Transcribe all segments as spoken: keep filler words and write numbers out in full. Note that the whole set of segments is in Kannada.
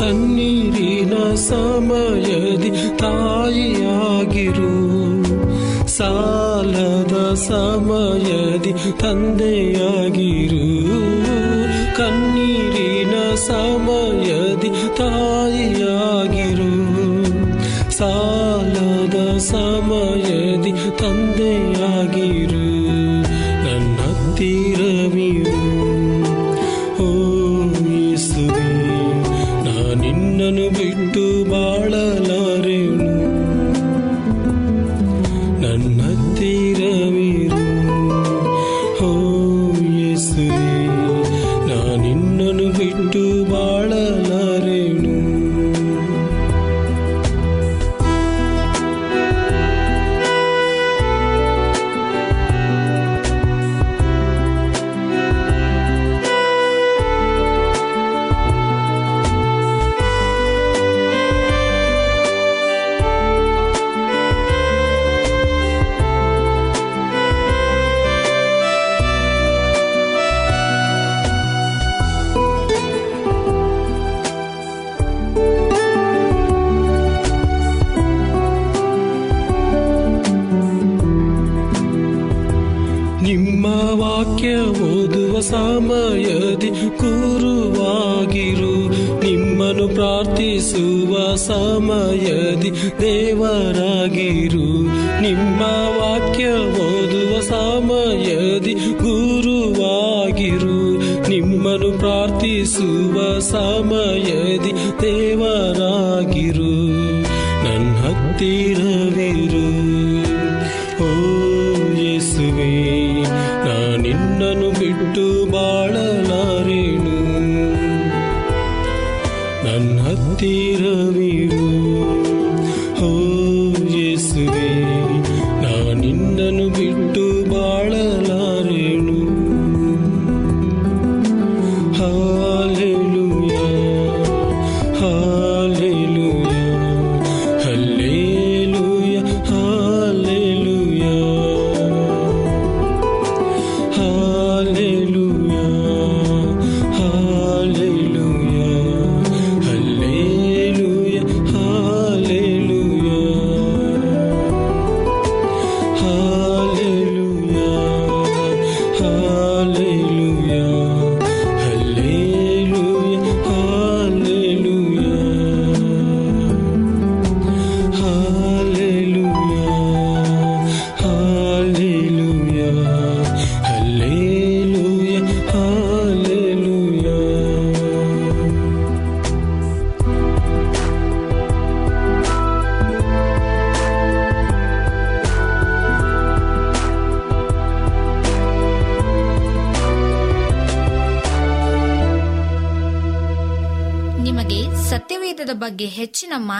ಕನ್ನೀರಿನ ಸಮಯದಿ ತಾಯಿಯಾಗಿರು, ಸಾಲದ ಸಮಯದಿ ತಂದೆಯಾಗಿರು. ಕನ್ನೀರಿನ ಸಮಯದಿ ತಾಯಿಯಾಗಿರು, ಸಾಲದ ಸಮಯದಿ ತಂದೆಯಾಗಿರು. ನನ್ನ ಹತ್ತಿರವಿರು ಓ ಯೇಸುವೇ, ನಿನ್ನನ್ನು ಬಿಟ್ಟು ಬಾಳಲಾರೆನು. ನನ್ನ ತೀರವಿರು ಓ ಯೇಸುವೇ, ನಾ ನಿನ್ನನ್ನು ಬಿಟ್ಟು ಬಾಳಲಾರೆನು. ವಾಕ್ಯ ಓದುವ ಸಮಯದಿ ಗುರುವಾಗಿರು, ನಿಮ್ಮನ್ನು ಪ್ರಾರ್ಥಿಸುವ ಸಮಯದಿ ದೇವರಾಗಿರು. ನಿಮ್ಮ ವಾಕ್ಯ ಓದುವ ಸಮಯದಿ ಗುರುವಾಗಿರು, ನಿಮ್ಮನ್ನು ಪ್ರಾರ್ಥಿಸುವ ಸಮಯದಿ ದೇವರಾಗಿರು. ನನ್ನ ಹತ್ತಿರವಿರು ಓ ಯೇಸುವೇ, ನಾನಿನ್ನನ್ನು ಬಿಟ್ಟು ಬಾಳಲಾರೆನು. ನನ್ನ ಹತ್ತಿರವಿರು ಓ ಯೇಸುವೇ, ನಾನಿನ್ನನ್ನು ಬಿಟ್ಟು ಬಾಳಲಾರೆನು. ಸತ್ಯವೇದದ ಬಗ್ಗೆ ಹೆಚ್ಚಿನ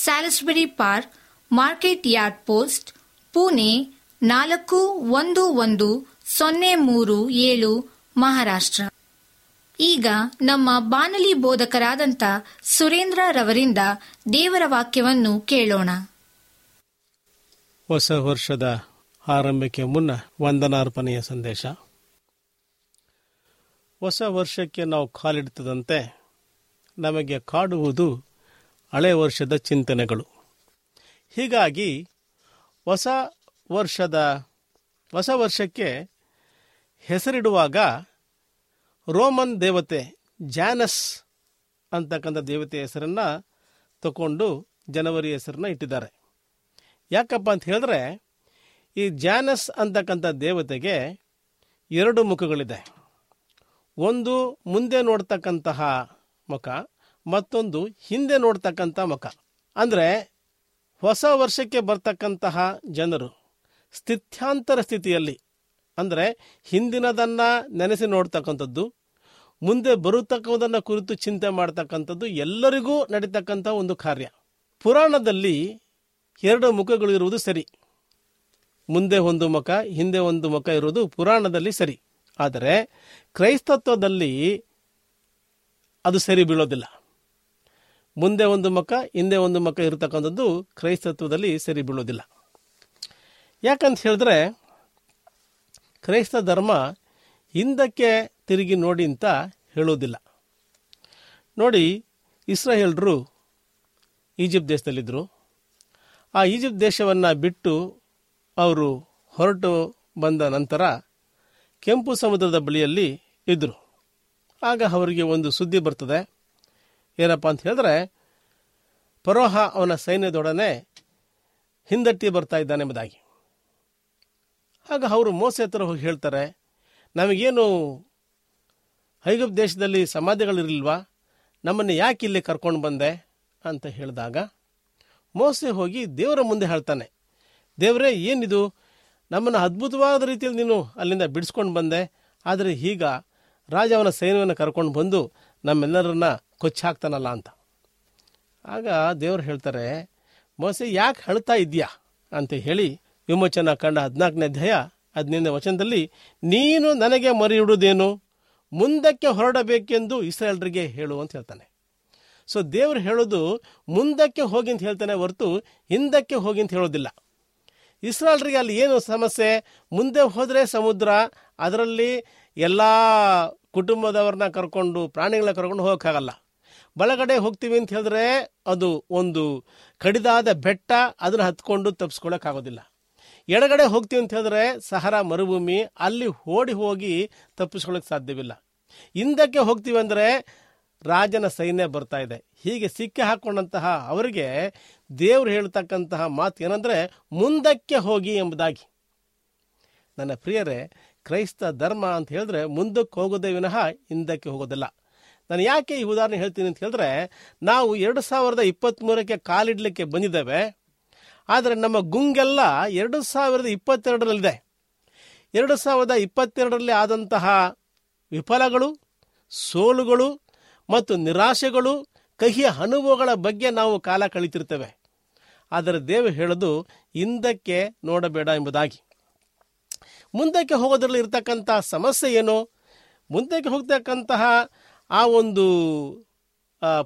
Salisbury park, market yard post, Pune ನಾಲ್ಕು ಒಂದು ಒಂದು ಸೊನ್ನೆ ಮೂರು ಏಳು, ಮಹಾರಾಷ್ಟ್ರ. ಈಗ ನಮ್ಮ ಬಾನಲಿ ಬೋಧಕರಾದಂಥ ಸುರೇಂದ್ರ ರವರಿಂದ ದೇವರ ವಾಕ್ಯವನ್ನು ಕೇಳೋಣ. ಹೊಸ ವರ್ಷದ ಆರಂಭಕ್ಕೆ ಮುನ್ನ ವಂದನಾರ್ಪಣೆಯ ಸಂದೇಶ. ಹೊಸ ವರ್ಷಕ್ಕೆ ನಾವು ಕಾಲಿಡ್ತದಂತೆ ನಮಗೆ ಕಾಡುವುದು ಹಳೆ ವರ್ಷದ ಚಿಂತನೆಗಳು. ಹೀಗಾಗಿ ಹೊಸ ವರ್ಷದ ಹೊಸ ವರ್ಷಕ್ಕೆ ಹೆಸರಿಡುವಾಗ ರೋಮನ್ ದೇವತೆ ಜಾನಸ್ ಅಂತಕ್ಕಂಥ ದೇವತೆ ಹೆಸರನ್ನು ತಗೊಂಡು ಜನವರಿ ಹೆಸರನ್ನ ಇಟ್ಟಿದ್ದಾರೆ. ಯಾಕಪ್ಪ ಅಂತ ಹೇಳಿದ್ರೆ, ಈ ಜಾನಸ್ ಅಂತಕ್ಕಂಥ ದೇವತೆಗೆ ಎರಡು ಮುಖಗಳಿದೆ. ಒಂದು ಮುಂದೆ ನೋಡ್ತಕ್ಕಂತಹ ಮುಖ, ಮತ್ತೊಂದು ಹಿಂದೆ ನೋಡ್ತಕ್ಕಂಥ ಮುಖ. ಅಂದರೆ ಹೊಸ ವರ್ಷಕ್ಕೆ ಬರ್ತಕ್ಕಂತಹ ಜನರು ಸ್ಥಿತ್ಯಾಂತರ ಸ್ಥಿತಿಯಲ್ಲಿ, ಅಂದರೆ ಹಿಂದಿನದನ್ನು ನೆನೆಸಿ ನೋಡ್ತಕ್ಕಂಥದ್ದು, ಮುಂದೆ ಬರುತಕ್ಕದನ್ನು ಕುರಿತು ಚಿಂತೆ ಮಾಡ್ತಕ್ಕಂಥದ್ದು ಎಲ್ಲರಿಗೂ ನಡೀತಕ್ಕಂಥ ಒಂದು ಕಾರ್ಯ. ಪುರಾಣದಲ್ಲಿ ಎರಡು ಮುಖಗಳು ಇರುವುದು ಸರಿ, ಮುಂದೆ ಒಂದು ಮುಖ ಹಿಂದೆ ಒಂದು ಮುಖ ಇರುವುದು ಪುರಾಣದಲ್ಲಿ ಸರಿ. ಆದರೆ ಕ್ರೈಸ್ತತ್ವದಲ್ಲಿ ಅದು ಸರಿ ಬೀಳೋದಿಲ್ಲ. ಮುಂದೆ ಒಂದು ಮುಖ ಹಿಂದೆ ಒಂದು ಮುಖ ಇರತಕ್ಕಂಥದ್ದು ಕ್ರೈಸ್ತತ್ವದಲ್ಲಿ ಸರಿ ಬೀಳೋದಿಲ್ಲ. ಯಾಕಂತ ಹೇಳಿದ್ರೆ, ಕ್ರೈಸ್ತ ಧರ್ಮ ಹಿಂದಕ್ಕೆ ತಿರುಗಿ ನೋಡಿ ಅಂತ ಹೇಳೋದಿಲ್ಲ. ನೋಡಿ, ಇಸ್ರಾಯೇಲ್ರು ಈಜಿಪ್ಟ್ ದೇಶದಲ್ಲಿದ್ದರು. ಆ ಈಜಿಪ್ಟ್ ದೇಶವನ್ನು ಬಿಟ್ಟು ಅವರು ಹೊರಟು ಬಂದ ನಂತರ ಕೆಂಪು ಸಮುದ್ರದ ಬಳಿಯಲ್ಲಿ ಇದ್ದರು. ಆಗ ಅವರಿಗೆ ಒಂದು ಸುದ್ದಿ ಬರ್ತದೆ. ಏನಪ್ಪ ಅಂತ ಹೇಳಿದ್ರೆ, ಫರೋಹ ಅವನ ಸೈನ್ಯದೊಡನೆ ಹಿಂದಟ್ಟಿ ಬರ್ತಾ ಇದ್ದಾನೆ ಎಂಬುದಾಗಿ. ಆಗ ಅವರು ಮೋಸೆ ಹತ್ರ ಹೋಗಿ ಹೇಳ್ತಾರೆ, ನಮಗೇನು ಐಗುಪ್ತ ದೇಶದಲ್ಲಿ ಸಮಾಧಿಗಳಿರಲಿಲ್ವಾ, ನಮ್ಮನ್ನು ಯಾಕೆ ಇಲ್ಲಿ ಕರ್ಕೊಂಡು ಬಂದೆ ಅಂತ ಹೇಳಿದಾಗ ಮೋಸೆ ಹೋಗಿ ದೇವರ ಮುಂದೆ ಹೇಳ್ತಾನೆ, ದೇವರೇ ಏನಿದು, ನಮ್ಮನ್ನು ಅದ್ಭುತವಾದ ರೀತಿಯಲ್ಲಿ ನೀನು ಅಲ್ಲಿಂದ ಬಿಡಿಸ್ಕೊಂಡು ಬಂದೆ, ಆದರೆ ಈಗ ರಾಜ ಅವನ ಸೈನ್ಯವನ್ನು ಕರ್ಕೊಂಡು ಬಂದು ನಮ್ಮೆಲ್ಲರನ್ನ ಕೊಚ್ಚಾಕ್ತಾನಲ್ಲ ಅಂತ. ಆಗ ದೇವರು ಹೇಳ್ತಾರೆ, ಮೋಸೆ ಯಾಕೆ ಅಳ್ತಾ ಇದೆಯಾ ಅಂತ ಹೇಳಿ ವಿಮೋಚನಾ ಕಂಡ ಹದಿನಾಲ್ಕನೇ ಅಧ್ಯಾಯ ಹದಿನೈದನೇ ವಚನದಲ್ಲಿ, ನೀನು ನನಗೆ ಮರೆಯುವುದೇನು, ಮುಂದಕ್ಕೆ ಹೊರಡಬೇಕೆಂದು ಇಸ್ರಾಯೇಲರಿಗೆ ಹೇಳು ಅಂತ ಹೇಳ್ತಾನೆ. ಸೊ ದೇವರು ಹೇಳೋದು ಮುಂದಕ್ಕೆ ಹೋಗಿ ಅಂತ ಹೇಳ್ತಾನೆ ಹೊರತು ಹಿಂದಕ್ಕೆ ಹೋಗಿ ಅಂತ ಹೇಳೋದಿಲ್ಲ. ಇಸ್ರಾಯೇಲರಿಗೆ ಅಲ್ಲಿ ಏನು ಸಮಸ್ಯೆ, ಮುಂದೆ ಹೋದರೆ ಸಮುದ್ರ, ಅದರಲ್ಲಿ ಎಲ್ಲ ಕುಟುಂಬದವ್ರನ್ನ ಕರ್ಕೊಂಡು ಪ್ರಾಣಿಗಳನ್ನ ಕರ್ಕೊಂಡು ಹೋಗೋಕ್ಕಾಗಲ್ಲ. ಬಲಗಡೆ ಹೋಗ್ತೀವಿ ಅಂತ ಹೇಳಿದ್ರೆ ಅದು ಒಂದು ಕಡಿದಾದ ಬೆಟ್ಟ, ಅದನ್ನು ಹತ್ಕೊಂಡು ತಪ್ಪಿಸ್ಕೊಳ್ಳೋಕ್ಕಾಗೋದಿಲ್ಲ. ಎಡಗಡೆ ಹೋಗ್ತೀವಿ ಅಂತ ಹೇಳಿದ್ರೆ ಸಹರಾ ಮರುಭೂಮಿ, ಅಲ್ಲಿ ಓಡಿ ಹೋಗಿ ತಪ್ಪಿಸ್ಕೊಳ್ಳೋಕ್ಕೆ ಸಾಧ್ಯವಿಲ್ಲ. ಹಿಂದಕ್ಕೆ ಹೋಗ್ತೀವಿ ಅಂದರೆ ರಾಜನ ಸೈನ್ಯ ಬರ್ತಾ ಇದೆ. ಹೀಗೆ ಸಿಕ್ಕಿ ಹಾಕೊಂಡಂತಹ ಅವರಿಗೆ ದೇವರು ಹೇಳ್ತಕ್ಕಂತಹ ಮಾತು ಏನಂದರೆ ಮುಂದಕ್ಕೆ ಹೋಗಿ ಎಂಬುದಾಗಿ. ನನ್ನ ಪ್ರಿಯರೇ, ಕ್ರೈಸ್ತ ಧರ್ಮ ಅಂತ ಹೇಳಿದ್ರೆ ಮುಂದಕ್ಕೆ ಹೋಗೋದೇ ವಿನಃ ಹಿಂದಕ್ಕೆ ಹೋಗೋದಿಲ್ಲ. ನಾನು ಯಾಕೆ ಈ ಉದಾಹರಣೆ ಹೇಳ್ತೀನಿ ಅಂತ ಹೇಳಿದ್ರೆ, ನಾವು ಎರಡು ಸಾವಿರದ ಇಪ್ಪತ್ತ್ಮೂರಕ್ಕೆ ಕಾಲಿಡಲಿಕ್ಕೆ ಬಂದಿದ್ದೇವೆ, ಆದರೆ ನಮ್ಮ ಗುಂಗೆಲ್ಲ ಎರಡು ಸಾವಿರದ ಇಪ್ಪತ್ತೆರಡರಲ್ಲಿದೆ. ಎರಡು ಸಾವಿರದ ಇಪ್ಪತ್ತೆರಡರಲ್ಲಿ ಆದಂತಹ ವಿಫಲಗಳು, ಸೋಲುಗಳು ಮತ್ತು ನಿರಾಶೆಗಳು, ಕಹಿಯ ಅನುಭವಗಳ ಬಗ್ಗೆ ನಾವು ಕಾಲ ಕಳೀತಿರ್ತೇವೆ. ಆದರೆ ದೇವರು ಹೇಳೋದು ಹಿಂದಕ್ಕೆ ನೋಡಬೇಡ ಎಂಬುದಾಗಿ. ಮುಂದಕ್ಕೆ ಹೋಗೋದ್ರಲ್ಲಿ ಇರತಕ್ಕಂಥ ಸಮಸ್ಯೆ ಏನು, ಮುಂದಕ್ಕೆ ಹೋಗ್ತಕ್ಕಂತಹ ಆ ಒಂದು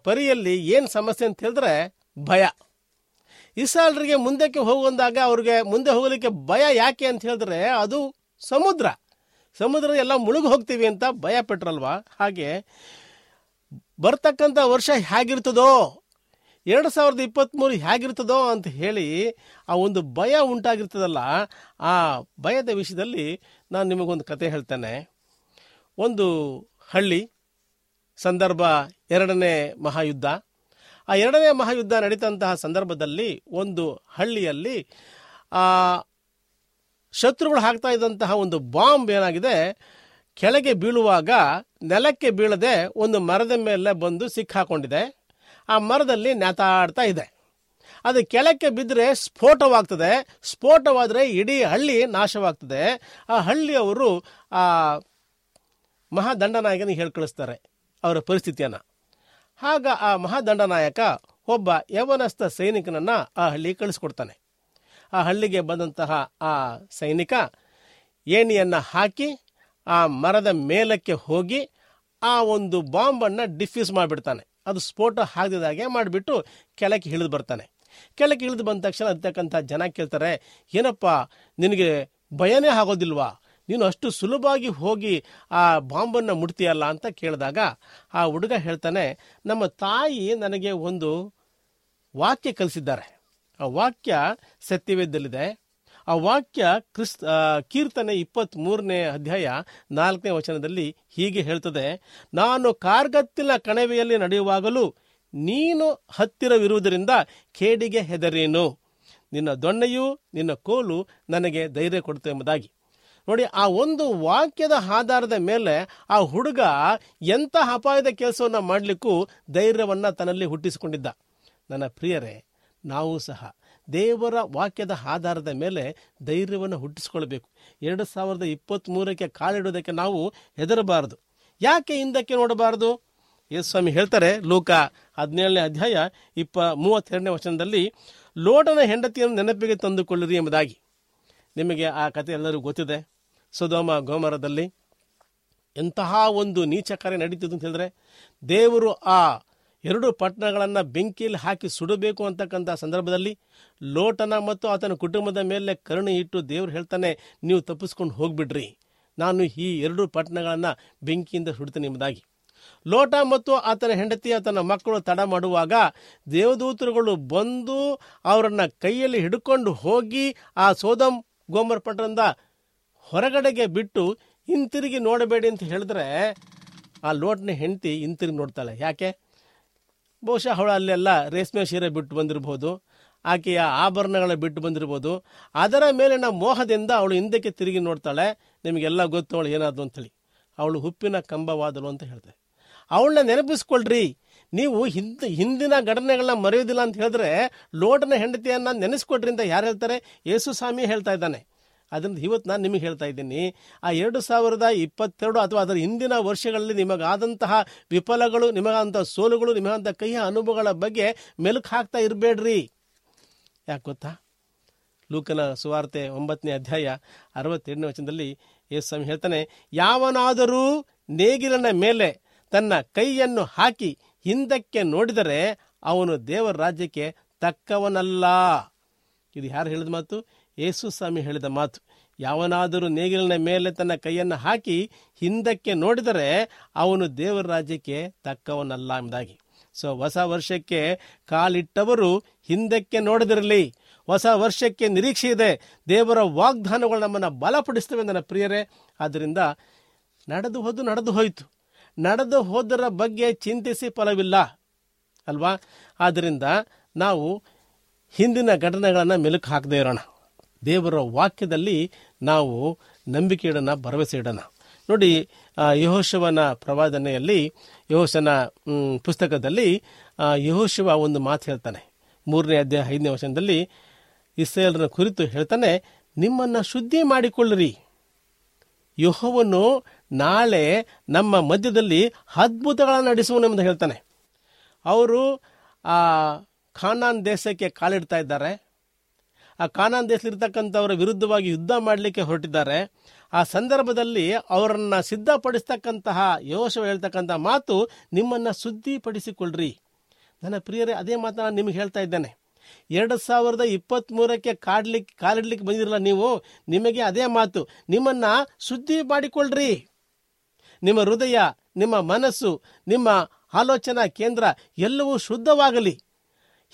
ಪರಿಯಲ್ಲಿ ಏನು ಸಮಸ್ಯೆ ಅಂತ ಹೇಳಿದ್ರೆ ಭಯ. ಇಸ್ರಾಯೇಲರಿಗೆ ಮುಂದಕ್ಕೆ ಹೋಗುವಂದಾಗ ಅವ್ರಿಗೆ ಮುಂದೆ ಹೋಗಲಿಕ್ಕೆ ಭಯ. ಯಾಕೆ ಅಂತ ಹೇಳಿದ್ರೆ ಅದು ಸಮುದ್ರ, ಸಮುದ್ರ ಎಲ್ಲ ಮುಳುಗು ಹೋಗ್ತೀವಿ ಅಂತ ಭಯ ಪೆಟ್ರಲ್ವ. ಹಾಗೆ ಬರ್ತಕ್ಕಂಥ ವರ್ಷ ಹೇಗಿರ್ತದೋ, ಎರಡು ಸಾವಿರದ ಇಪ್ಪತ್ತ್ಮೂರು ಹೇಗಿರ್ತದೋ ಅಂತ ಹೇಳಿ ಆ ಒಂದು ಭಯ ಉಂಟಾಗಿರ್ತದಲ್ಲ. ಆ ಭಯದ ವಿಷಯದಲ್ಲಿ ನಾನು ನಿಮಗೊಂದು ಕತೆ ಹೇಳ್ತೇನೆ. ಒಂದು ಹಳ್ಳಿ, ಸಂದರ್ಭ ಎರಡನೇ ಮಹಾಯುದ್ಧ. ಆ ಎರಡನೇ ಮಹಾಯುದ್ಧ ನಡೀತಂತಹ ಸಂದರ್ಭದಲ್ಲಿ ಒಂದು ಹಳ್ಳಿಯಲ್ಲಿ ಶತ್ರುಗಳು ಹಾಕ್ತಾ ಇದ್ದಂತಹ ಒಂದು ಬಾಂಬ್ ಏನಾಗಿದೆ, ಕೆಳಗೆ ಬೀಳುವಾಗ ನೆಲಕ್ಕೆ ಬೀಳದೆ ಒಂದು ಮರದ ಮೇಲೆ ಬಂದು ಸಿಕ್ಕಾಕೊಂಡಿದೆ. ಆ ಮರದಲ್ಲಿ ನೇತಾಡ್ತಾ ಇದೆ. ಅದು ಕೆಳಕ್ಕೆ ಬಿದ್ದರೆ ಸ್ಫೋಟವಾಗ್ತದೆ, ಸ್ಫೋಟವಾದರೆ ಇಡೀ ಹಳ್ಳಿ ನಾಶವಾಗ್ತದೆ. ಆ ಹಳ್ಳಿಯವರು ಆ ಮಹಾದಂಡನಾಯಕನಿಗೆ ಹೇಳ್ಕಳಿಸ್ತಾರೆ ಅವರ ಪರಿಸ್ಥಿತಿಯನ್ನು. ಆಗ ಆ ಮಹಾದಂಡನಾಯಕ ಒಬ್ಬ ಯವನಸ್ಥ ಸೈನಿಕನನ್ನು ಆ ಹಳ್ಳಿಗೆ ಕಳಿಸ್ಕೊಡ್ತಾನೆ. ಆ ಹಳ್ಳಿಗೆ ಬಂದಂತಹ ಆ ಸೈನಿಕ ಏಣಿಯನ್ನು ಹಾಕಿ ಆ ಮರದ ಮೇಲಕ್ಕೆ ಹೋಗಿ ಆ ಒಂದು ಬಾಂಬನ್ನು ಡಿಫ್ಯೂಸ್ ಮಾಡಿಬಿಡ್ತಾನೆ. ಅದು ಸ್ಫೋಟ ಆಗದಿದ್ದಾಗೆ ಮಾಡಿಬಿಟ್ಟು ಕೆಳಕ್ಕೆ ಇಳಿದು ಬರ್ತಾನೆ. ಕೆಳಕ್ಕೆ ಇಳಿದು ಬಂದ ತಕ್ಷಣ ಇರ್ತಕ್ಕಂಥ ಜನ ಕೇಳ್ತಾರೆ, ಏನಪ್ಪ ನಿನಗೆ ಭಯನೇ ಆಗೋದಿಲ್ವಾ, ನೀನು ಅಷ್ಟು ಸುಲಭವಾಗಿ ಹೋಗಿ ಆ ಬಾಂಬನ್ನು ಮುಟ್ತೀಯಲ್ಲ ಅಂತ ಕೇಳಿದಾಗ ಆ ಹುಡುಗ ಹೇಳ್ತಾನೆ, ನಮ್ಮ ತಾಯಿ ನನಗೆ ಒಂದು ವಾಕ್ಯ ಕಲಿಸಿದ್ದಾರೆ. ಆ ವಾಕ್ಯ ಸತ್ಯವೇದದಲ್ಲಿದೆ. ಆ ವಾಕ್ಯ ಕ್ರಿಸ್ ಕೀರ್ತನೆ ಇಪ್ಪತ್ತ್ ಮೂರನೇ ಅಧ್ಯಾಯ ನಾಲ್ಕನೇ ವಚನದಲ್ಲಿ ಹೀಗೆ ಹೇಳ್ತದೆ, ನಾನು ಕಾರ್ಗತ್ತಿನ ಕಣಿವೆಯಲ್ಲಿ ನಡೆಯುವಾಗಲೂ ನೀನು ಹತ್ತಿರವಿರುವುದರಿಂದ ಕೇಡಿಗೆ ಹೆದರೇನು, ನಿನ್ನ ದೊಣ್ಣೆಯು ನಿನ್ನ ಕೋಲು ನನಗೆ ಧೈರ್ಯ ಕೊಡ್ತು ಎಂಬುದಾಗಿ. ನೋಡಿ, ಆ ಒಂದು ವಾಕ್ಯದ ಆಧಾರದ ಮೇಲೆ ಆ ಹುಡುಗ ಎಂಥ ಅಪಾಯದ ಕೆಲಸವನ್ನು ಮಾಡಲಿಕ್ಕೂ ಧೈರ್ಯವನ್ನು ತನ್ನಲ್ಲಿ ಹುಟ್ಟಿಸಿಕೊಂಡಿದ್ದ. ನನ್ನ ಪ್ರಿಯರೇ, ನಾವು ಸಹ ದೇವರ ವಾಕ್ಯದ ಆಧಾರದ ಮೇಲೆ ಧೈರ್ಯವನ್ನು ಹುಟ್ಟಿಸ್ಕೊಳ್ಬೇಕು. ಎರಡು ಸಾವಿರದ ಇಪ್ಪತ್ತ್ಮೂರಕ್ಕೆ ಕಾಲಿಡೋದಕ್ಕೆ ನಾವು ಹೆದರಬಾರದು. ಯಾಕೆ ಹಿಂದಕ್ಕೆ ನೋಡಬಾರದು? ಯೇಸು ಸ್ವಾಮಿ ಹೇಳ್ತಾರೆ ಲೂಕ ಹದಿನೇಳನೇ ಅಧ್ಯಾಯ ಇಪ್ಪ ಮೂವತ್ತೆರಡನೇ ವಚನದಲ್ಲಿ, ಲೋಟನ ಹೆಂಡತಿಯನ್ನು ನೆನಪಿಗೆ ತಂದುಕೊಳ್ಳಿರಿ ಎಂಬುದಾಗಿ. ನಿಮಗೆ ಆ ಕಥೆ ಎಲ್ಲರಿಗೂ ಗೊತ್ತಿದೆ. ಸೊದೋಮ ಗೊಮೋರದಲ್ಲಿ ಎಂತಹ ಒಂದು ನೀಚ ಕಾರ್ಯ ನಡೀತಿದ್ದು ಅಂತ ಹೇಳಿದ್ರೆ, ದೇವರು ಆ ಎರಡು ಪಟ್ಟಣಗಳನ್ನು ಬೆಂಕಿಯಲ್ಲಿ ಹಾಕಿ ಸುಡಬೇಕು ಅಂತಕ್ಕಂಥ ಸಂದರ್ಭದಲ್ಲಿ ಲೋಟನ ಮತ್ತು ಆತನ ಕುಟುಂಬದ ಮೇಲೆ ಕರುಣೆ ಇಟ್ಟು ದೇವರು ಹೇಳ್ತಾನೆ, ನೀವು ತಪ್ಪಿಸ್ಕೊಂಡು ಹೋಗ್ಬಿಡ್ರಿ, ನಾನು ಈ ಎರಡು ಪಟ್ಟಣಗಳನ್ನು ಬೆಂಕಿಯಿಂದ ಸುಡ್ತೇನೆ ಎಂಬುದಾಗಿ. ಲೋಟ ಮತ್ತು ಆತನ ಹೆಂಡತಿ ಆತನ ಮಕ್ಕಳು ತಡ ಮಾಡುವಾಗ ದೇವದೂತರುಗಳು ಬಂದು ಅವರನ್ನು ಕೈಯಲ್ಲಿ ಹಿಡ್ಕೊಂಡು ಹೋಗಿ ಆ ಸೋದಮ್ ಗೋಮರ್ ಪಟ್ಟಣದಿಂದ ಹೊರಗಡೆಗೆ ಬಿಟ್ಟು ಹಿಂತಿರುಗಿ ನೋಡಬೇಡಿ ಅಂತ ಹೇಳಿದ್ರೆ ಆ ಲೋಟನ ಹೆಂಡತಿ ಹಿಂತಿರುಗಿ ನೋಡ್ತಾಳೆ. ಯಾಕೆ? ಬಹುಶಃ ಅವಳು ಅಲ್ಲೆಲ್ಲ ರೇಷ್ಮೆ ಸೀರೆ ಬಿಟ್ಟು ಬಂದಿರ್ಬೋದು, ಆಕೆಯ ಆಭರಣಗಳ ಬಿಟ್ಟು ಬಂದಿರ್ಬೋದು. ಅದರ ಮೇಲಿನ ಮೋಹದಿಂದ ಅವಳು ಹಿಂದಕ್ಕೆ ತಿರುಗಿ ನೋಡ್ತಾಳೆ. ನಿಮಗೆಲ್ಲ ಗೊತ್ತು ಅವಳು ಏನಾದ್ರು ಅಂತೇಳಿ. ಅವಳು ಹುಪ್ಪಿನ ಕಂಬವಾದಳು ಅಂತ ಹೇಳ್ತಾಳೆ. ಅವಳನ್ನ ನೆನಪಿಸ್ಕೊಳ್ರಿ. ನೀವು ಹಿಂದ ಹಿಂದಿನ ಘಟನೆಗಳನ್ನ ಮರೆಯೋದಿಲ್ಲ ಅಂತ ಹೇಳಿದ್ರೆ ಲೋಟನ ಹೆಂಡತಿಯನ್ನು ನೆನೆಸ್ಕೊಟ್ರಿಂದ ಯಾರು ಹೇಳ್ತಾರೆ? ಯೇಸು ಸ್ವಾಮಿ ಹೇಳ್ತಾ ಇದ್ದಾನೆ. ಅದರಿಂದ ಇವತ್ತು ನಾನು ನಿಮಗೆ ಹೇಳ್ತಾ ಇದ್ದೀನಿ, ಆ ಎರಡು ಸಾವಿರದ ಇಪ್ಪತ್ತೆರಡು ಅಥವಾ ಅದರ ಹಿಂದಿನ ವರ್ಷಗಳಲ್ಲಿ ನಿಮಗಾದಂತಹ ವಿಫಲಗಳು, ನಿಮಗಾದಂಥ ಸೋಲುಗಳು, ನಿಮಗಾದಂಥ ಕಹಿಯ ಅನುಭವಗಳ ಬಗ್ಗೆ ಮೆಲುಕು ಹಾಕ್ತಾ ಇರಬೇಡ್ರಿ. ಯಾಕೆ ಗೊತ್ತಾ? ಲೂಕನ ಸುವಾರ್ತೆ ಒಂಬತ್ತನೇ ಅಧ್ಯಾಯ ಅರವತ್ತೆರಡನೇ ವಚನದಲ್ಲಿ ಯೇಸು ಸ್ವಾಮಿ ಹೇಳ್ತಾನೆ, ಯಾವನಾದರೂ ನೇಗಿಲನ ಮೇಲೆ ತನ್ನ ಕೈಯನ್ನು ಹಾಕಿ ಹಿಂದಕ್ಕೆ ನೋಡಿದರೆ ಅವನು ದೇವರ ರಾಜ್ಯಕ್ಕೆ ತಕ್ಕವನಲ್ಲ. ಇದು ಯಾರು ಹೇಳಿದ ಮಾತು? ಯೇಸು ಸ್ವಾಮಿ ಹೇಳಿದ ಮಾತು. ಯಾವನಾದರೂ ನೇಗಿಲಿನ ಮೇಲೆ ತನ್ನ ಕೈಯನ್ನು ಹಾಕಿ ಹಿಂದಕ್ಕೆ ನೋಡಿದರೆ ಅವನು ದೇವರ ರಾಜ್ಯಕ್ಕೆ ತಕ್ಕವನಲ್ಲ ಎಂಬುದಾಗಿ. ಸೊ ಹೊಸ ವರ್ಷಕ್ಕೆ ಕಾಲಿಟ್ಟವರು ಹಿಂದಕ್ಕೆ ನೋಡದಿರಲಿ. ಹೊಸ ವರ್ಷಕ್ಕೆ ನಿರೀಕ್ಷೆ ಇದೆ. ದೇವರ ವಾಗ್ದಾನಗಳು ನಮ್ಮನ್ನು ಬಲಪಡಿಸ್ತವೆ ನನ್ನ ಪ್ರಿಯರೇ. ಆದ್ದರಿಂದ ನಡೆದು ಹೋದು ನಡೆದು ಹೋಯಿತು, ನಡೆದು ಹೋದರ ಬಗ್ಗೆ ಚಿಂತಿಸಿ ಫಲವಿಲ್ಲ ಅಲ್ವಾ? ಆದ್ದರಿಂದ ನಾವು ಹಿಂದಿನ ಘಟನೆಗಳನ್ನು ಮೆಲುಕು ಹಾಕದೇ ಇರೋಣ. ದೇವರ ವಾಕ್ಯದಲ್ಲಿ ನಾವು ನಂಬಿಕೆ ಇಡೋಣ, ಭರವಸೆ ಇಡೋಣ. ನೋಡಿ, ಯೆಹೋಶುವನ ಪ್ರವಾದನೆಯಲ್ಲಿ, ಯೆಹೋಶನ ಪುಸ್ತಕದಲ್ಲಿ ಯೆಹೋಶುವ ಒಂದು ಮಾತು ಹೇಳ್ತಾನೆ. ಮೂರನೇ ಅಧ್ಯಾಯ ಐದನೇ ವಚನದಲ್ಲಿ ಇಸ್ರಾಯೇಲರ ಕುರಿತು ಹೇಳ್ತಾನೆ, ನಿಮ್ಮನ್ನು ಶುದ್ಧಿ ಮಾಡಿಕೊಳ್ಳಿರಿ, ಯೆಹೋವನು ನಾಳೆ ನಮ್ಮ ಮಧ್ಯದಲ್ಲಿ ಅದ್ಭುತಗಳನ್ನು ನಡೆಸುವನು ಎಂದು ಹೇಳ್ತಾನೆ. ಅವರು ಆ ಖಾನಾನ್ ದೇಶಕ್ಕೆ ಕಾಲಿಡ್ತಾ ಇದ್ದಾರೆ. ಆ ಕಾನಾನ್ ದೇಶದಲ್ಲಿರ್ತಕ್ಕಂಥವರ ವಿರುದ್ಧವಾಗಿ ಯುದ್ಧ ಮಾಡಲಿಕ್ಕೆ ಹೊರಟಿದ್ದಾರೆ. ಆ ಸಂದರ್ಭದಲ್ಲಿ ಅವರನ್ನು ಸಿದ್ಧಪಡಿಸ್ತಕ್ಕಂತಹ ಯೆಹೋಶುವ ಹೇಳ್ತಕ್ಕಂಥ ಮಾತು, ನಿಮ್ಮನ್ನು ಶುದ್ಧಿಪಡಿಸಿಕೊಳ್ಳ್ರಿ. ನನ್ನ ಪ್ರಿಯರೇ, ಅದೇ ಮಾತನ್ನು ನಿಮಗೆ ಹೇಳ್ತಾ ಇದ್ದೇನೆ. ಎರಡು ಸಾವಿರದ ಇಪ್ಪತ್ತ್ಮೂರಕ್ಕೆ ಕಾಡ್ಲಿಕ್ಕೆ ಕಾಲಿಡ್ಲಿಕ್ಕೆ ಬಂದಿರಲ್ಲ ನೀವು, ನಿಮಗೆ ಅದೇ ಮಾತು, ನಿಮ್ಮನ್ನು ಶುದ್ಧಿ ಮಾಡಿಕೊಳ್ಳ್ರಿ. ನಿಮ್ಮ ಹೃದಯ, ನಿಮ್ಮ ಮನಸ್ಸು, ನಿಮ್ಮ ಆಲೋಚನಾ ಕೇಂದ್ರ ಎಲ್ಲವೂ ಶುದ್ಧವಾಗಲಿ.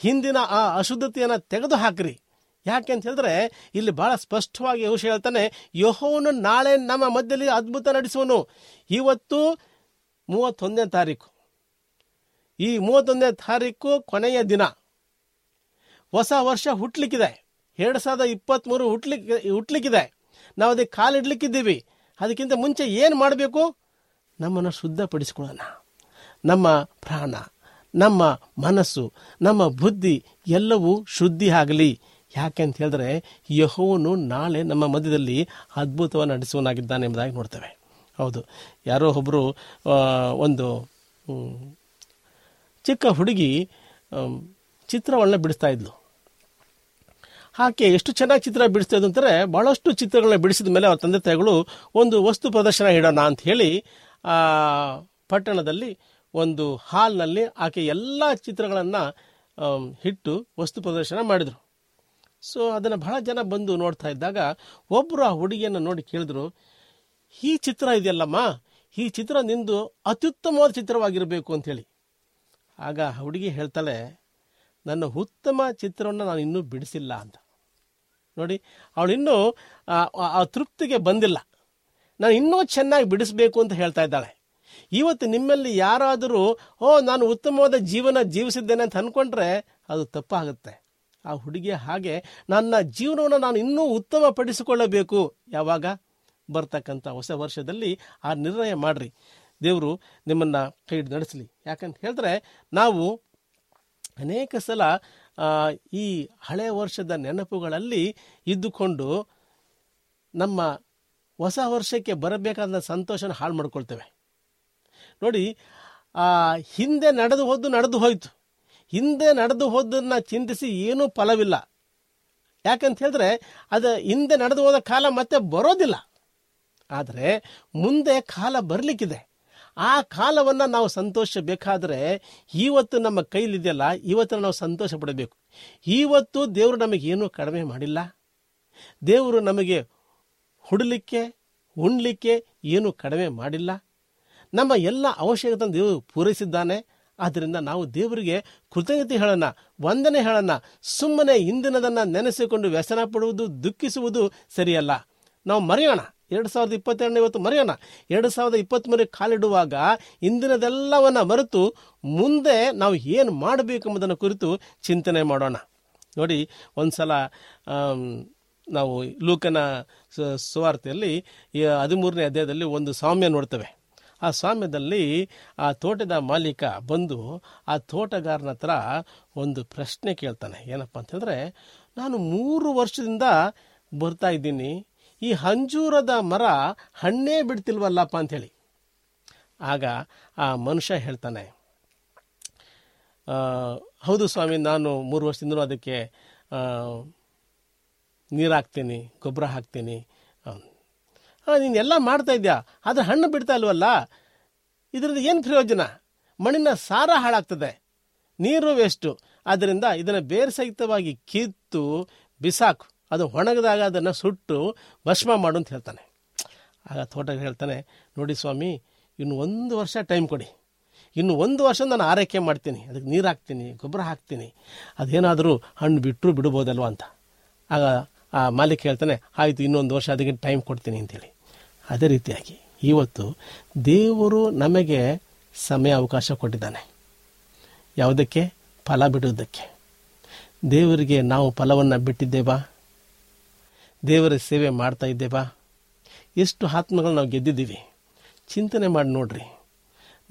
ಹಿಂದಿನ ಆ ಅಶುದ್ಧತೆಯನ್ನು ತೆಗೆದು ಹಾಕಿರಿ. ಯಾಕೆ ಅಂತ ಹೇಳಿದ್ರೆ, ಇಲ್ಲಿ ಬಹಳ ಸ್ಪಷ್ಟವಾಗಿ ಯೆಹೋಶ ಹೇಳ್ತಾನೆ, ಯೆಹೋವನು ನಾಳೆ ನಮ್ಮ ಮಧ್ಯದಲ್ಲಿ ಅದ್ಭುತ ನಡೆಸುವನು. ಇವತ್ತು ಮೂವತ್ತೊಂದನೇ ತಾರೀಕು, ಈ ಮೂವತ್ತೊಂದನೇ ತಾರೀಕು ಕೊನೆಯ ದಿನ. ಹೊಸ ವರ್ಷ ಹುಟ್ಟಲಿಕ್ಕಿದೆ, ಎರಡು ಸಾವಿರದ ಇಪ್ಪತ್ತ್ಮೂರು ಹುಟ್ಟಲಿಕ್ಕೆ ಹುಟ್ಟಲಿಕ್ಕಿದೆ. ನಾವು ಅದಕ್ಕೆ ಕಾಲಿಡ್ಲಿಕ್ಕಿದ್ದೀವಿ. ಅದಕ್ಕಿಂತ ಮುಂಚೆ ಏನು ಮಾಡಬೇಕು? ನಮ್ಮನ್ನು ಶುದ್ಧಪಡಿಸಿಕೊಳ್ಳೋಣ. ನಮ್ಮ ಪ್ರಾಣ, ನಮ್ಮ ಮನಸ್ಸು, ನಮ್ಮ ಬುದ್ಧಿ ಎಲ್ಲವೂ ಶುದ್ಧಿ ಆಗಲಿ. ಯಾಕೆ ಅಂತ ಹೇಳಿದ್ರೆ, ಯೆಹೋವನು ನಾಳೆ ನಮ್ಮ ಮಧ್ಯದಲ್ಲಿ ಅದ್ಭುತವನ್ನು ನಡೆಸುವನಾಗಿದ್ದಾನೆ ಎಂಬುದಾಗಿ ನೋಡ್ತೇವೆ. ಹೌದು, ಯಾರೋ ಒಬ್ಬರು, ಒಂದು ಚಿಕ್ಕ ಹುಡುಗಿ ಚಿತ್ರಗಳನ್ನ ಬಿಡಿಸ್ತಾ ಇದ್ಲು. ಆಕೆ ಎಷ್ಟು ಚೆನ್ನಾಗಿ ಚಿತ್ರ ಬಿಡಿಸ್ತಾ ಇದ್ದು ಅಂತಾರೆ, ಭಾಳಷ್ಟು ಚಿತ್ರಗಳನ್ನ ಬಿಡಿಸಿದ ಮೇಲೆ ಅವ್ರ ತಂದೆ ತಾಯಿಗಳು ಒಂದು ವಸ್ತು ಪ್ರದರ್ಶನ ಇಡೋಣ ಅಂತ ಹೇಳಿ ಪಟ್ಟಣದಲ್ಲಿ ಒಂದು ಹಾಲ್ನಲ್ಲಿ ಆಕೆ ಎಲ್ಲ ಚಿತ್ರಗಳನ್ನು ಇಟ್ಟು ವಸ್ತು ಪ್ರದರ್ಶನ ಮಾಡಿದರು. ಸೊ ಅದನ್ನು ಬಹಳ ಜನ ಬಂದು ನೋಡ್ತಾ ಇದ್ದಾಗ ಒಬ್ಬರು ಆ ಹುಡುಗಿಯನ್ನು ನೋಡಿ ಕೇಳಿದ್ರು, ಈ ಚಿತ್ರ ಇದೆಯಲ್ಲಮ್ಮ, ಈ ಚಿತ್ರ ನಿಂದು ಅತ್ಯುತ್ತಮವಾದ ಚಿತ್ರವಾಗಿರಬೇಕು ಅಂಥೇಳಿ. ಆಗ ಹುಡುಗಿ ಹೇಳ್ತಾಳೆ, ನನ್ನ ಉತ್ತಮ ಚಿತ್ರವನ್ನು ನಾನು ಇನ್ನೂ ಬಿಡಿಸಿಲ್ಲ ಅಂತ. ನೋಡಿ, ಅವಳಿನ್ನೂ ಆ ತೃಪ್ತಿಗೆ ಬಂದಿಲ್ಲ. ನಾನು ಇನ್ನೂ ಚೆನ್ನಾಗಿ ಬಿಡಿಸಬೇಕು ಅಂತ ಹೇಳ್ತಾ ಇದ್ದಾಳೆ. ಇವತ್ತು ನಿಮ್ಮಲ್ಲಿ ಯಾರಾದರೂ ಓ ನಾನು ಉತ್ತಮವಾದ ಜೀವನ ಜೀವಿಸಿದ್ದೇನೆ ಅಂತ ಅಂದ್ಕೊಂಡ್ರೆ ಅದು ತಪ್ಪಾಗುತ್ತೆ. ಆ ಹುಡುಗಿಯ ಹಾಗೆ ನನ್ನ ಜೀವನವನ್ನು ನಾನು ಇನ್ನೂ ಉತ್ತಮಪಡಿಸಿಕೊಳ್ಳಬೇಕು. ಯಾವಾಗ? ಬರ್ತಕ್ಕಂಥ ಹೊಸ ವರ್ಷದಲ್ಲಿ ಆ ನಿರ್ಣಯ ಮಾಡಿರಿ. ದೇವರು ನಿಮ್ಮನ್ನು ಕೈ ಹಿಡಿದು ನಡೆಸಲಿ. ಯಾಕಂತ ಹೇಳಿದ್ರೆ, ನಾವು ಅನೇಕ ಸಲ ಈ ಹಳೆಯ ವರ್ಷದ ನೆನಪುಗಳಲ್ಲಿ ಇದ್ದುಕೊಂಡು ನಮ್ಮ ಹೊಸ ವರ್ಷಕ್ಕೆ ಬರಬೇಕಾದ ಸಂತೋಷನ ಹಾಳು ಮಾಡ್ಕೊಳ್ತೇವೆ. ನೋಡಿ, ಹಿಂದೆ ನಡೆದು ಹೋದ್ದು ನಡೆದು ಹೋಯಿತು. ಹಿಂದೆ ನಡೆದು ಹೋದನ್ನ ಚಿಂತಿಸಿ ಏನೂ ಫಲವಿಲ್ಲ. ಯಾಕಂತ ಹೇಳಿದ್ರೆ, ಅದು ಹಿಂದೆ ನಡೆದು ಹೋದ ಕಾಲ ಮತ್ತೆ ಬರೋದಿಲ್ಲ. ಆದರೆ ಮುಂದೆ ಕಾಲ ಬರಲಿಕ್ಕಿದೆ. ಆ ಕಾಲವನ್ನು ನಾವು ಸಂತೋಷಬೇಕಾದರೆ ಇವತ್ತು ನಮ್ಮ ಕೈಲಿದೆಯಲ್ಲ, ಇವತ್ತು ನಾವು ಸಂತೋಷ ಪಡಬೇಕು. ಇವತ್ತು ದೇವರು ನಮಗೇನೂ ಕಡಿಮೆ ಮಾಡಿಲ್ಲ. ದೇವರು ನಮಗೆ ಹುಡಲಿಕ್ಕೆ ಉಣ್ಲಿಕ್ಕೆ ಏನೂ ಕಡಿಮೆ ಮಾಡಿಲ್ಲ. ನಮ್ಮ ಎಲ್ಲ ಅವಶ್ಯಕತೆ ದೇವರು ಪೂರೈಸಿದ್ದಾನೆ. ಆದ್ದರಿಂದ ನಾವು ದೇವರಿಗೆ ಕೃತಜ್ಞತೆ ಹೇಳೋಣ, ವಂದನೆ ಹೇಳೋಣ. ಸುಮ್ಮನೆ ಹಿಂದಿನದನ್ನು ನೆನೆಸಿಕೊಂಡು ವ್ಯಸನ ಪಡುವುದು, ದುಃಖಿಸುವುದು ಸರಿಯಲ್ಲ. ನಾವು ಮರೆಯೋಣ. ಎರಡು ಸಾವಿರದ ಇಪ್ಪತ್ತೆರಡನೇ ಇವತ್ತು ಮರೆಯೋಣ. ಎರಡು ಸಾವಿರದ ಇಪ್ಪತ್ತ್ಮೂರಕ್ಕೆ ಕಾಲಿಡುವಾಗ ಇಂದಿನದೆಲ್ಲವನ್ನು ಮರೆತು ಮುಂದೆ ನಾವು ಏನು ಮಾಡಬೇಕು ಎಂಬುದನ್ನು ಕುರಿತು ಚಿಂತನೆ ಮಾಡೋಣ. ನೋಡಿ, ಒಂದು ಸಲ ನಾವು ಲೂಕನ ಸುವಾರ್ತೆಯಲ್ಲಿ ಹದಿಮೂರನೇ ಅಧ್ಯಾಯದಲ್ಲಿ ಒಂದು ಸಾಮ್ಯ ನೋಡ್ತೇವೆ. ಆ ಸಾಮ್ಯದಲ್ಲಿ ಆ ತೋಟದ ಮಾಲೀಕ ಬಂದು ಆ ತೋಟಗಾರನ ಹತ್ರ ಒಂದು ಪ್ರಶ್ನೆ ಕೇಳ್ತಾನೆ. ಏನಪ್ಪ ಅಂತಂದರೆ, ನಾನು ಮೂರು ವರ್ಷದಿಂದ ಬರ್ತಾ ಇದ್ದೀನಿ, ಈ ಅಂಜೂರದ ಮರ ಹಣ್ಣೇ ಬಿಡ್ತಿಲ್ವಲ್ಲಪ್ಪ ಅಂಥೇಳಿ. ಆಗ ಆ ಮನುಷ್ಯ ಹೇಳ್ತಾನೆ, ಹೌದು ಸ್ವಾಮಿ, ನಾನು ಮೂರು ವರ್ಷದಿಂದಲೂ ಅದಕ್ಕೆ ನೀರು ಹಾಕ್ತೇನೆ, ಗೊಬ್ಬರ ಹಾಕ್ತೇನೆ. ಹಾಂ, ನೀನೆಲ್ಲ ಮಾಡ್ತಾಯಿದ್ಯಾ, ಆದರೆ ಹಣ್ಣು ಬಿಡ್ತಾ ಇಲ್ವಲ್ಲ, ಇದರಿಂದ ಏನು ಪ್ರಯೋಜನ? ಮಣ್ಣಿನ ಸಾರ ಹಾಳಾಗ್ತದೆ, ನೀರು ವೇಸ್ಟು. ಆದ್ದರಿಂದ ಇದನ್ನು ಬೇರೆ ಸಹಿತವಾಗಿ ಕಿತ್ತು ಬಿಸಾಕು, ಅದು ಒಣಗಿದಾಗ ಅದನ್ನು ಸುಟ್ಟು ಭಸ್ಮ ಮಾಡು ಅಂತ ಹೇಳ್ತಾನೆ. ಆಗ ತೋಟಕ್ಕೆ ಹೇಳ್ತಾನೆ, ನೋಡಿ ಸ್ವಾಮಿ, ಇನ್ನು ಒಂದು ವರ್ಷ ಟೈಮ್ ಕೊಡಿ, ಇನ್ನು ಒಂದು ವರ್ಷ ನಾನು ಆರೈಕೆ ಮಾಡ್ತೀನಿ, ಅದಕ್ಕೆ ನೀರು ಹಾಕ್ತೀನಿ, ಗೊಬ್ಬರ ಹಾಕ್ತೀನಿ, ಅದೇನಾದರೂ ಹಣ್ಣು ಬಿಟ್ಟರು ಬಿಡ್ಬೋದಲ್ವ ಅಂತ. ಆಗ ಆ ಮಾಲೀಕ ಹೇಳ್ತಾನೆ, ಆಯಿತು, ಇನ್ನೊಂದು ವರ್ಷ ಅದಕ್ಕೆ ಟೈಮ್ ಕೊಡ್ತೀನಿ ಅಂತೇಳಿ. ಅದೇ ರೀತಿಯಾಗಿ ಇವತ್ತು ದೇವರು ನಮಗೆ ಸಮಯ ಅವಕಾಶ ಕೊಟ್ಟಿದ್ದಾನೆ. ಯಾವುದಕ್ಕೆ? ಫಲ ಬಿಡುವುದಕ್ಕೆ. ದೇವರಿಗೆ ನಾವು ಫಲವನ್ನು ಬಿಟ್ಟಿದ್ದೇವಾ? ದೇವರ ಸೇವೆ ಮಾಡ್ತಾ ಇದ್ದೇವಾ? ಎಷ್ಟು ಆತ್ಮಗಳು ನಾವು ಗೆದ್ದಿದ್ದೀವಿ? ಚಿಂತನೆ ಮಾಡಿ ನೋಡ್ರಿ.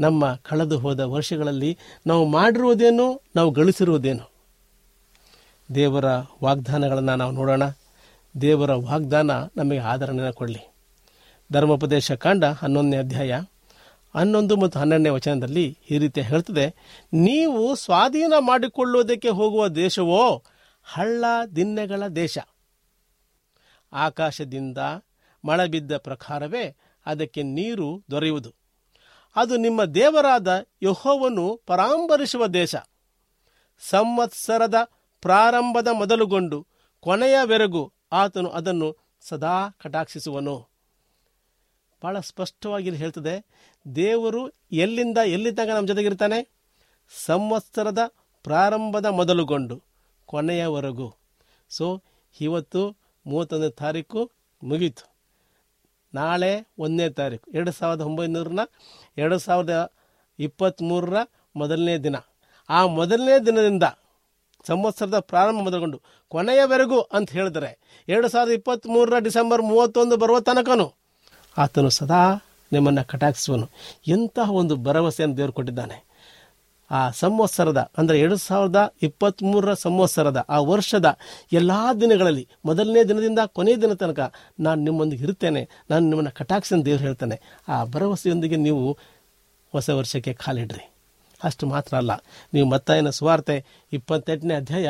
ನಮ್ಮ ಕಳೆದು ಹೋದ ವರ್ಷಗಳಲ್ಲಿ ನಾವು ಮಾಡಿರುವುದೇನು, ನಾವು ಗಳಿಸಿರುವುದೇನು? ದೇವರ ವಾಗ್ದಾನಗಳನ್ನು ನಾವು ನೋಡೋಣ. ದೇವರ ವಾಗ್ದಾನ ನಮಗೆ ಆಧರಣೆಯನ್ನು ಕೊಡಲಿ. ಧರ್ಮೋಪದೇಶ ಕಾಂಡ ಹನ್ನೊಂದನೇ ಅಧ್ಯಾಯ ಹನ್ನೊಂದು ಮತ್ತು ಹನ್ನೆರಡನೇ ವಚನದಲ್ಲಿ ಈ ರೀತಿ ಹೇಳ್ತದೆ, ನೀವು ಸ್ವಾಧೀನ ಮಾಡಿಕೊಳ್ಳುವುದಕ್ಕೆ ಹೋಗುವ ದೇಶವೋ ಹಳ್ಳ ದಿನ್ನೆಗಳ ದೇಶ, ಆಕಾಶದಿಂದ ಮಳೆ ಬಿದ್ದ ಪ್ರಕಾರವೇ ಅದಕ್ಕೆ ನೀರು ದೊರೆಯುವುದು, ಅದು ನಿಮ್ಮ ದೇವರಾದ ಯೆಹೋವನು ಪರಾಂಬರಿಸುವ ದೇಶ. ಸಂವತ್ಸರದ ಪ್ರಾರಂಭದ ಮೊದಲುಗೊಂಡು ಕೊನೆಯವರೆಗೂ ಆತನು ಅದನ್ನು ಸದಾ ಕಟಾಕ್ಷಿಸುವನು. ಭಾಳ ಸ್ಪಷ್ಟವಾಗಿ ಇಲ್ಲಿ ಹೇಳ್ತದೆ, ದೇವರು ಎಲ್ಲಿಂದ ಎಲ್ಲಿ ತನಕ ನಮ್ಮ ಜೊತೆಗಿರ್ತಾನೆ? ಸಂವತ್ಸರದ ಪ್ರಾರಂಭದ ಮೊದಲುಗೊಂಡು ಕೊನೆಯವರೆಗೂ. ಸೊ ಇವತ್ತು ಮೂವತ್ತೊಂದನೇ ತಾರೀಕು ಮುಗೀತು, ನಾಳೆ ಒಂದನೇ ತಾರೀಕು, ಎರಡು ಸಾವಿರದ ಒಂಬೈನೂರನ ಎರಡು ಸಾವಿರದ ಇಪ್ಪತ್ತ್ಮೂರರ ಮೊದಲನೇ ದಿನ. ಆ ಮೊದಲನೇ ದಿನದಿಂದ ಸಂವತ್ಸರದ ಪ್ರಾರಂಭ ಮೊದಲುಗೊಂಡು ಕೊನೆಯವರೆಗೂ ಅಂತ ಹೇಳಿದರೆ ಎರಡು ಸಾವಿರದ ಇಪ್ಪತ್ತ್ಮೂರರ ಡಿಸೆಂಬರ್ ಮೂವತ್ತೊಂದು ಬರುವ ತನಕನೂ ಆತನು ಸದಾ ನಿಮ್ಮನ್ನು ಕಟಾಕ್ಷಿಸುವನು. ಎಂತಹ ಒಂದು ಭರವಸೆಯನ್ನು ದೇವರು ಕೊಟ್ಟಿದ್ದಾನೆ. ಆ ಸಂವತ್ಸರದ ಅಂದರೆ ಎರಡು ಸಾವಿರದ ಇಪ್ಪತ್ತ್ಮೂರರ ಸಂವತ್ಸರದ ಆ ವರ್ಷದ ಎಲ್ಲ ದಿನಗಳಲ್ಲಿ ಮೊದಲನೇ ದಿನದಿಂದ ಕೊನೆಯ ದಿನ ತನಕ ನಾನು ನಿಮ್ಮೊಂದಿಗೆ ಇರ್ತೇನೆ, ನಾನು ನಿಮ್ಮನ್ನು ಕಟಾಕ್ಷಿಸಿ ದೇವರು ಹೇಳ್ತಾನೆ. ಆ ಭರವಸೆಯೊಂದಿಗೆ ನೀವು ಹೊಸ ವರ್ಷಕ್ಕೆ ಕಾಲಿಡ್ರಿ. ಅಷ್ಟು ಮಾತ್ರ ಅಲ್ಲ, ನೀವು ಮತ್ತಾಯನ ಸುವಾರ್ತೆ ಇಪ್ಪತ್ತೆಂಟನೇ ಅಧ್ಯಾಯ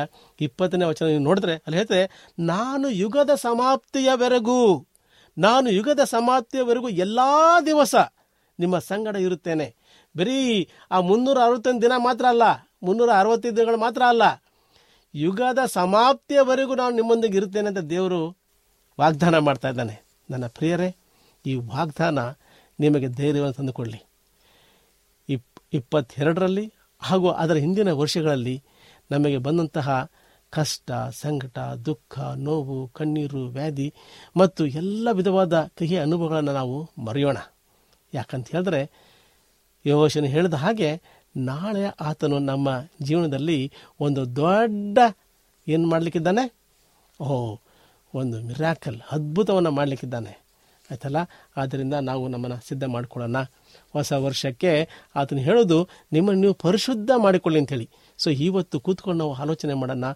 ಇಪ್ಪತ್ತನೇ ವಚನ ನೀವು ನೋಡಿದ್ರೆ ಅಲ್ಲಿ ಹೇಳ್ತದೆ, ನಾನು ಯುಗದ ಸಮಾಪ್ತಿಯವರೆಗೂ ನಾನು ಯುಗದ ಸಮಾಪ್ತಿಯವರೆಗೂ ಎಲ್ಲ ದಿವಸ ನಿಮ್ಮ ಸಂಗಡ ಇರುತ್ತೇನೆ. ಬರೀ ಆ ಮುನ್ನೂರ ಅರವತ್ತೊಂದು ದಿನ ಮಾತ್ರ ಅಲ್ಲ, ಮುನ್ನೂರ ಅರವತ್ತೈದು ದಿನಗಳು ಮಾತ್ರ ಅಲ್ಲ, ಯುಗದ ಸಮಾಪ್ತಿಯವರೆಗೂ ನಾನು ನಿಮ್ಮೊಂದಿಗೆ ಇರುತ್ತೇನೆ ಅಂತ ದೇವರು ವಾಗ್ದಾನ ಮಾಡ್ತಾ ಇದ್ದಾನೆ. ನನ್ನ ಪ್ರಿಯರೇ, ಈ ವಾಗ್ದಾನ ನಿಮಗೆ ಧೈರ್ಯವನ್ನು ತಂದುಕೊಳ್ಳಿ. ಇಪ್ ಇಪ್ಪತ್ತೆರಡರಲ್ಲಿ ಹಾಗೂ ಅದರ ಹಿಂದಿನ ವರ್ಷಗಳಲ್ಲಿ ನಮಗೆ ಬಂದಂತಹ ಕಷ್ಟ, ಸಂಕಟ, ದುಃಖ, ನೋವು, ಕಣ್ಣೀರು, ವ್ಯಾಧಿ ಮತ್ತು ಎಲ್ಲ ವಿಧವಾದ ಕಹಿ ಅನುಭವಗಳನ್ನು ನಾವು ಮರೆಯೋಣ. ಯಾಕಂತ ಹೇಳಿದ್ರೆ ಯೋಶನ ಹೇಳಿದ ಹಾಗೆ ನಾಳೆ ಆತನು ನಮ್ಮ ಜೀವನದಲ್ಲಿ ಒಂದು ದೊಡ್ಡ ಏನು ಮಾಡಲಿಕ್ಕಿದ್ದಾನೆ? ಓ, ಒಂದು ಮಿರಾಕಲ್, ಅದ್ಭುತವನ್ನು ಮಾಡಲಿಕ್ಕಿದ್ದಾನೆ. ಆಯ್ತಲ್ಲ? ಆದ್ದರಿಂದ ನಾವು ನಮ್ಮನ್ನು ಸಿದ್ಧ ಮಾಡಿಕೊಳ್ಳೋಣ ಹೊಸ ವರ್ಷಕ್ಕೆ. ಆತನು ಹೇಳೋದು, ನಿಮ್ಮನ್ನು ನೀವು ಪರಿಶುದ್ಧ ಮಾಡಿಕೊಳ್ಳಿ ಅಂಥೇಳಿ. ಸೊ ಇವತ್ತು ಕೂತ್ಕೊಂಡು ನಾವು ಆಲೋಚನೆ ಮಾಡೋಣ,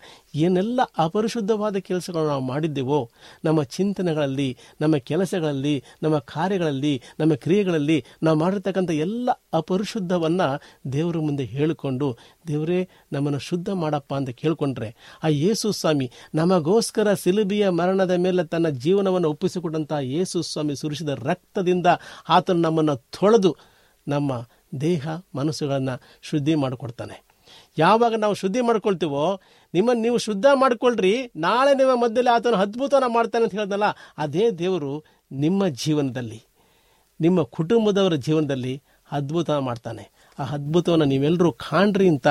ಏನೆಲ್ಲ ಅಪರಿಶುದ್ಧವಾದ ಕೆಲಸಗಳನ್ನು ನಾವು ಮಾಡಿದ್ದೆವೋ, ನಮ್ಮ ಚಿಂತನೆಗಳಲ್ಲಿ, ನಮ್ಮ ಕೆಲಸಗಳಲ್ಲಿ, ನಮ್ಮ ಕಾರ್ಯಗಳಲ್ಲಿ, ನಮ್ಮ ಕ್ರಿಯೆಗಳಲ್ಲಿ ನಾವು ಮಾಡಿರ್ತಕ್ಕಂಥ ಎಲ್ಲ ಅಪರಿಶುದ್ಧವನ್ನು ದೇವರ ಮುಂದೆ ಹೇಳಿಕೊಂಡು, ದೇವರೇ ನಮ್ಮನ್ನು ಶುದ್ಧ ಮಾಡಪ್ಪ ಅಂತ ಕೇಳಿಕೊಂಡ್ರೆ, ಆ ಯೇಸು ಸ್ವಾಮಿ ನಮಗೋಸ್ಕರ ಸಿಲುಬೆಯ ಮರಣದ ಮೇಲೆ ತನ್ನ ಜೀವನವನ್ನು ಒಪ್ಪಿಸಿಕೊಟ್ಟಂಥ ಯೇಸು ಸ್ವಾಮಿ ಸುರಿಸಿದ ರಕ್ತದಿಂದ ಆತನು ನಮ್ಮನ್ನು ತೊಳೆದು ನಮ್ಮ ದೇಹ ಮನಸ್ಸುಗಳನ್ನು ಶುದ್ಧಿ ಮಾಡಿಕೊಡ್ತಾನೆ. ಯಾವಾಗ ನಾವು ಶುದ್ಧಿ ಮಾಡ್ಕೊಳ್ತೀವೋ, ನಿಮ್ಮನ್ನು ನೀವು ಶುದ್ಧ ಮಾಡಿಕೊಳ್ಳ್ರಿ, ನಾಳೆ ನಿಮ್ಮ ಮಧ್ಯದಲ್ಲಿ ಆತನು ಅದ್ಭುತನ ಮಾಡ್ತಾನೆ ಅಂತ ಹೇಳಿದ್ನಲ್ಲ, ಅದೇ ದೇವರು ನಿಮ್ಮ ಜೀವನದಲ್ಲಿ, ನಿಮ್ಮ ಕುಟುಂಬದವರ ಜೀವನದಲ್ಲಿ ಅದ್ಭುತ ಮಾಡ್ತಾನೆ. ಆ ಅದ್ಭುತವನ್ನು ನೀವೆಲ್ಲರೂ ಕಾಣ್ರಿ ಅಂತ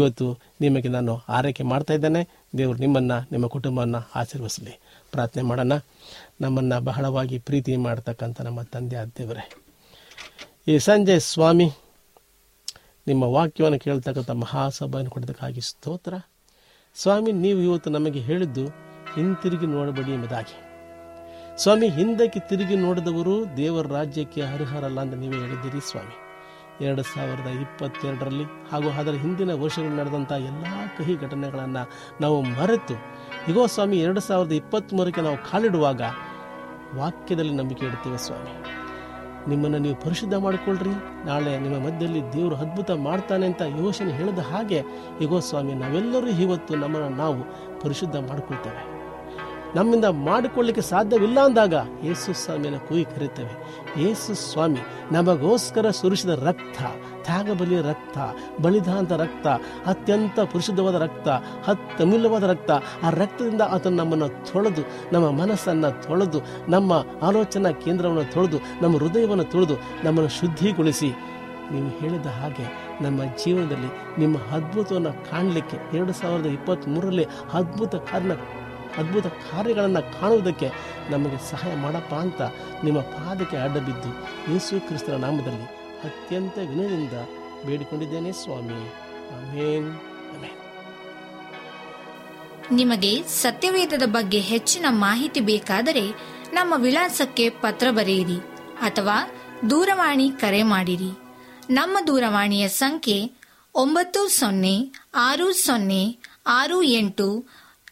ಇವತ್ತು ನಿಮಗೆ ನಾನು ಆರೈಕೆ ಮಾಡ್ತಾ ಇದ್ದೇನೆ. ದೇವರು ನಿಮ್ಮನ್ನು, ನಿಮ್ಮ ಕುಟುಂಬವನ್ನು ಆಶೀರ್ವಸಲಿ. ಪ್ರಾರ್ಥನೆ ಮಾಡೋಣ. ನಮ್ಮನ್ನು ಬಹಳವಾಗಿ ಪ್ರೀತಿ ಮಾಡ್ತಕ್ಕಂಥ ನಮ್ಮ ತಂದೆ ಆದ ದೇವರೇ, ಈ ಸಂಜೆ ಸ್ವಾಮಿ ನಿಮ್ಮ ವಾಕ್ಯವನ್ನು ಕೇಳ್ತಕ್ಕಂಥ ಮಹಾಸಭೆಯನ್ನು ಕೊಡೋದಕ್ಕಾಗಿ ಸ್ತೋತ್ರ. ಸ್ವಾಮಿ, ನೀವು ಇವತ್ತು ನಮಗೆ ಹೇಳಿದ್ದು ಹಿಂತಿರುಗಿ ನೋಡಬೇಡಿ ಎಂಬುದಾಗಿ. ಸ್ವಾಮಿ, ಹಿಂದಕ್ಕೆ ತಿರುಗಿ ನೋಡಿದವರು ದೇವರ ರಾಜ್ಯಕ್ಕೆ ಅರ್ಹರಲ್ಲ ಅಂತ ನೀವೇ ಹೇಳಿದ್ದೀರಿ ಸ್ವಾಮಿ. ಎರಡು ಸಾವಿರದ ಇಪ್ಪತ್ತೆರಡರಲ್ಲಿ ಹಾಗೂ ಅದರ ಹಿಂದಿನ ವರ್ಷಗಳು ನಡೆದಂಥ ಎಲ್ಲ ಕಹಿ ಘಟನೆಗಳನ್ನು ನಾವು ಮರೆತು ಇಗೋ ಸ್ವಾಮಿ ಎರಡು ಸಾವಿರದ ಇಪ್ಪತ್ತ್ಮೂರಕ್ಕೆ ನಾವು ಕಾಲಿಡುವಾಗ ವಾಕ್ಯದಲ್ಲಿ ನಂಬಿಕೆ ಇಡ್ತೇವೆ ಸ್ವಾಮಿ. ನಿಮ್ಮನ್ನು ನೀವು ಪರಿಶುದ್ಧ ಮಾಡಿಕೊಳ್ಳ್ರಿ, ನಾಳೆ ನಿಮ್ಮ ಮಧ್ಯದಲ್ಲಿ ದೇವರು ಅದ್ಭುತ ಮಾಡ್ತಾನೆ ಅಂತ ಯೋಶನ ಹೇಳಿದ ಹಾಗೆ ಇಗೋ ಸ್ವಾಮಿ ನಾವೆಲ್ಲರೂ ಇವತ್ತು ನಮ್ಮನ್ನು ನಾವು ಪರಿಶುದ್ಧ ಮಾಡಿಕೊಳ್ತೇವೆ. ನಮ್ಮಿಂದ ಮಾಡಿಕೊಳ್ಳಿಕ್ಕೆ ಸಾಧ್ಯವಿಲ್ಲ ಅಂದಾಗ ಯೇಸು ಸ್ವಾಮಿಯನ್ನು ಕೂಗಿ ಕರೀತೇವೆ. ಯೇಸು ಸ್ವಾಮಿ ನಮಗೋಸ್ಕರ ಸುರಿಸಿದ ರಕ್ತ, ತ್ಯಾಗಬಲಿಯ ರಕ್ತ, ಬಲಿದಾನದ ರಕ್ತ, ಅತ್ಯಂತ ಪರಿಶುದ್ಧವಾದ ರಕ್ತ, ಅತ್ಯಮೂಲ್ಯವಾದ ರಕ್ತ. ಆ ರಕ್ತದಿಂದ ಆತನು ನಮ್ಮನ್ನು ತೊಳೆದು, ನಮ್ಮ ಮನಸ್ಸನ್ನು ತೊಳೆದು, ನಮ್ಮ ಆಲೋಚನಾ ಕೇಂದ್ರವನ್ನು ತೊಳೆದು, ನಮ್ಮ ಹೃದಯವನ್ನು ತೊಳೆದು ನಮ್ಮನ್ನು ಶುದ್ಧಿಗೊಳಿಸಿ ನೀವು ಹೇಳಿದ ಹಾಗೆ ನಮ್ಮ ಜೀವನದಲ್ಲಿ ನಿಮ್ಮ ಅದ್ಭುತವನ್ನು ಕಾಣಲಿಕ್ಕೆ, ಎರಡು ಸಾವಿರದ ಇಪ್ಪತ್ತ್ಮೂರರಲ್ಲಿ ಅದ್ಭುತ ಕಾರಣ ಅದ್ಭುತ ಕಾರ್ಯಗಳನ್ನು ಕಾಣುವುದಕ್ಕೆ ನಮಗೆ ಸಹಾಯ ಮಾಡಪ್ಪ ಅಂತ ನಿಮ್ಮ ಪಾದಕ್ಕೆ ಅಡ್ಡಬಿದ್ದು ಯೇಸು ಕ್ರಿಸ್ತನ ನಾಮದಲ್ಲಿ ಅತ್ಯಂತ ವಿನಯದಿಂದ ಬೇಡಿಕೊಂಡಿದ್ದೇನೆ ಸ್ವಾಮಿ, ಆಮೇನ್. ನಿಮಗೆ ಸತ್ಯವೇದದ ಬಗ್ಗೆ ಹೆಚ್ಚಿನ ಮಾಹಿತಿ ಬೇಕಾದರೆ ನಮ್ಮ ವಿಳಾಸಕ್ಕೆ ಪತ್ರ ಬರೆಯಿರಿ ಅಥವಾ ದೂರವಾಣಿ ಕರೆ ಮಾಡಿರಿ. ನಮ್ಮ ದೂರವಾಣಿಯ ಸಂಖ್ಯೆ ಒಂಬತ್ತು ಸೊನ್ನೆ ಆರು ಸೊನ್ನೆ ಆರು ಎಂಟು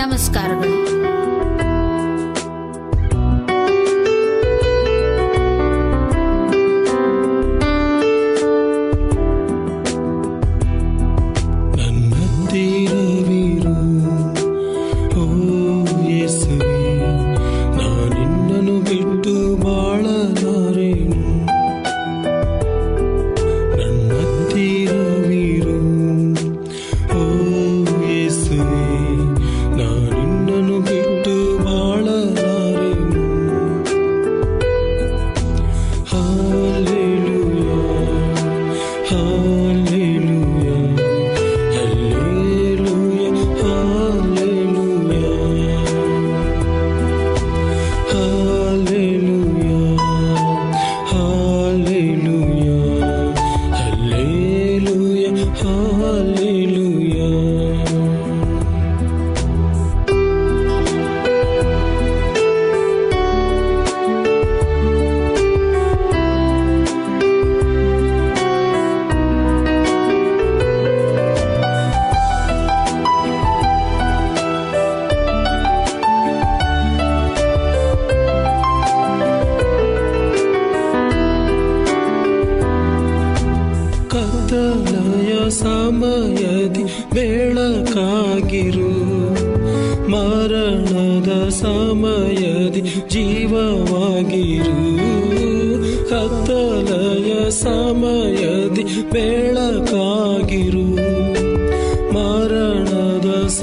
ನಮಸ್ಕಾರಗಳು.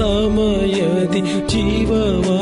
ಸಮಯದಿ ಜೀವವ